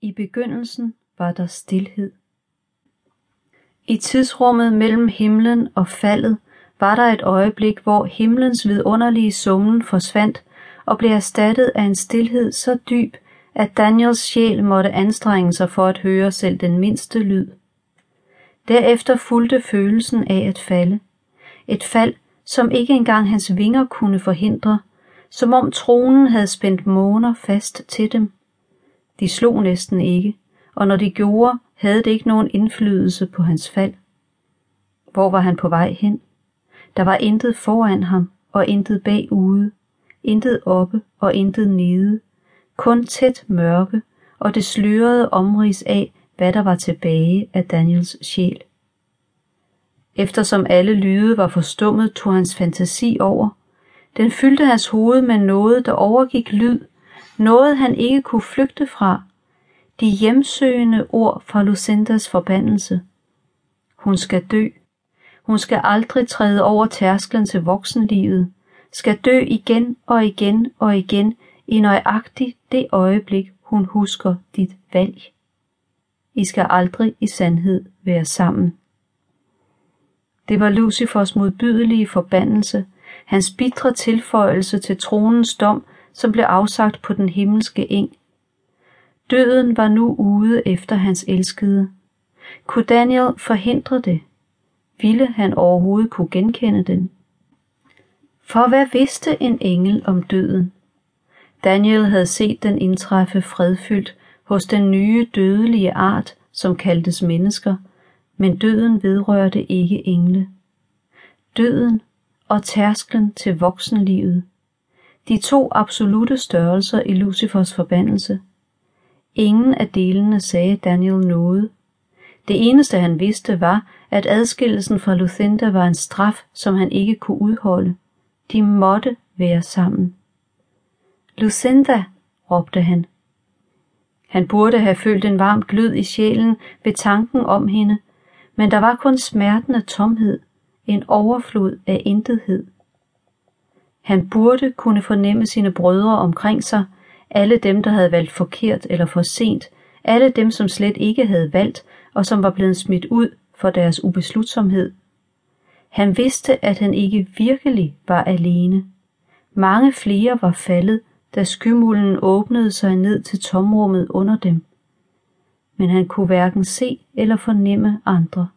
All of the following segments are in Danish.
I begyndelsen var der stilhed. I tidsrummet mellem himlen og faldet var der et øjeblik, hvor himlens vidunderlige summen forsvandt og blev erstattet af en stilhed så dyb, at Daniels sjæl måtte anstrenge sig for at høre selv den mindste lyd. Derefter fulgte følelsen af at falde. Et fald, som ikke engang hans vinger kunne forhindre, som om tronen havde spændt måner fast til dem. De slog næsten ikke, og når de gjorde, havde det ikke nogen indflydelse på hans fald. Hvor var han på vej hen? Der var intet foran ham og intet bagude, intet oppe og intet nede, kun tæt mørke og det slørede omrids af, hvad der var tilbage af Daniels sjæl. Eftersom alle lyde var forstummet, tog hans fantasi over. Den fyldte hans hoved med noget, der overgik lyd, noget han ikke kunne flygte fra. De hjemsøgende ord fra Lucindas forbandelse. Hun skal dø. Hun skal aldrig træde over tærsklen til voksenlivet. Skal dø igen og igen og igen i nøjagtigt det øjeblik, hun husker dit valg. I skal aldrig i sandhed være sammen. Det var Lucifers modbydelige forbandelse, hans bitre tilføjelse til tronens dom, som blev afsagt på den himmelske eng. Døden var nu ude efter hans elskede. Kunne Daniel forhindre det? Ville han overhovedet kunne genkende den? For hvad vidste en engel om døden? Daniel havde set den indtræffe fredfyldt hos den nye dødelige art, som kaldtes mennesker, men døden vedrørte ikke engle. Døden og tærsklen til voksenlivet. De to absolute størrelser i Lucifers forbandelse. Ingen af delene sagde Daniel noget. Det eneste han vidste var, at adskillelsen fra Lucinda var en straf, som han ikke kunne udholde. De måtte være sammen. Lucinda, råbte han. Han burde have følt en varm glød i sjælen ved tanken om hende, men der var kun smerten af tomhed, en overflod af intethed. Han burde kunne fornemme sine brødre omkring sig, alle dem, der havde valgt forkert eller for sent, alle dem, som slet ikke havde valgt, og som var blevet smidt ud for deres ubeslutsomhed. Han vidste, at han ikke virkelig var alene. Mange flere var faldet, da skymulden åbnede sig ned til tomrummet under dem. Men han kunne hverken se eller fornemme andre.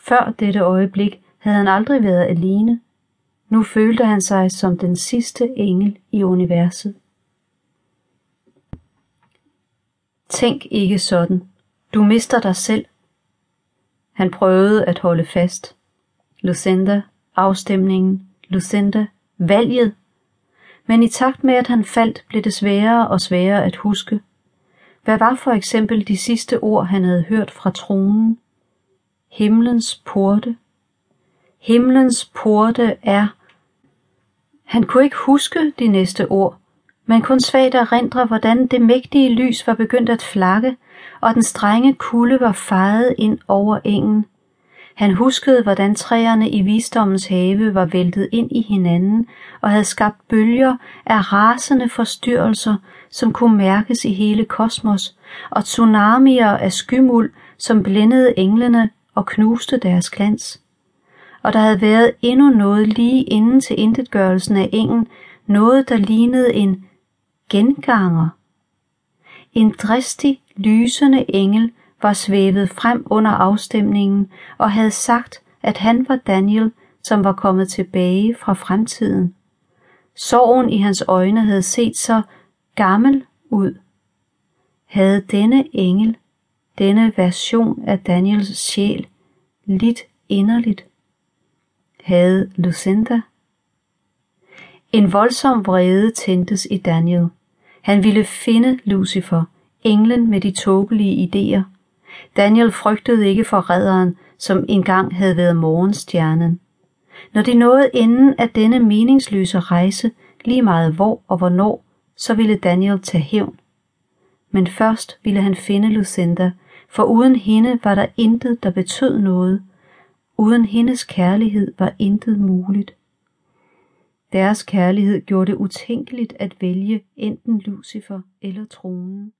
Før dette øjeblik havde han aldrig været alene. Nu følte han sig som den sidste engel i universet. Tænk ikke sådan. Du mister dig selv. Han prøvede at holde fast. Lucinda, afstemningen, Lucinda, valget. Men i takt med, at han faldt, blev det sværere og sværere at huske. Hvad var for eksempel de sidste ord, han havde hørt fra tronen? Himlens porte. Himlens porte er... Han kunne ikke huske de næste ord, men kun svagt erindre, hvordan det mægtige lys var begyndt at flakke, og den strenge kulde var fejet ind over engen. Han huskede, hvordan træerne i visdommens have var væltet ind i hinanden og havde skabt bølger af rasende forstyrrelser, som kunne mærkes i hele kosmos, og tsunamier af skymuld, som blændede englene og knuste deres glans. Og der havde været endnu noget lige inden til intetgørelsen af engen, noget der lignede en genganger. En dristig, lysende engel var svævet frem under afstemningen og havde sagt, at han var Daniel, som var kommet tilbage fra fremtiden. Sorgen i hans øjne havde set så gammel ud. Havde denne engel, denne version af Daniels sjæl, lidt inderligt? Havde Lucinda? En voldsom vrede tændtes i Daniel. Han ville finde Lucifer, englen med de tåbelige idéer. Daniel frygtede ikke forræderen, som engang havde været morgenstjernen. Når de nåede enden af denne meningsløse rejse, lige meget hvor og hvornår, så ville Daniel tage hævn. Men først ville han finde Lucinda, for uden hende var der intet, der betød noget. Uden hendes kærlighed var intet muligt. Deres kærlighed gjorde det utænkeligt at vælge enten Lucifer eller tronen.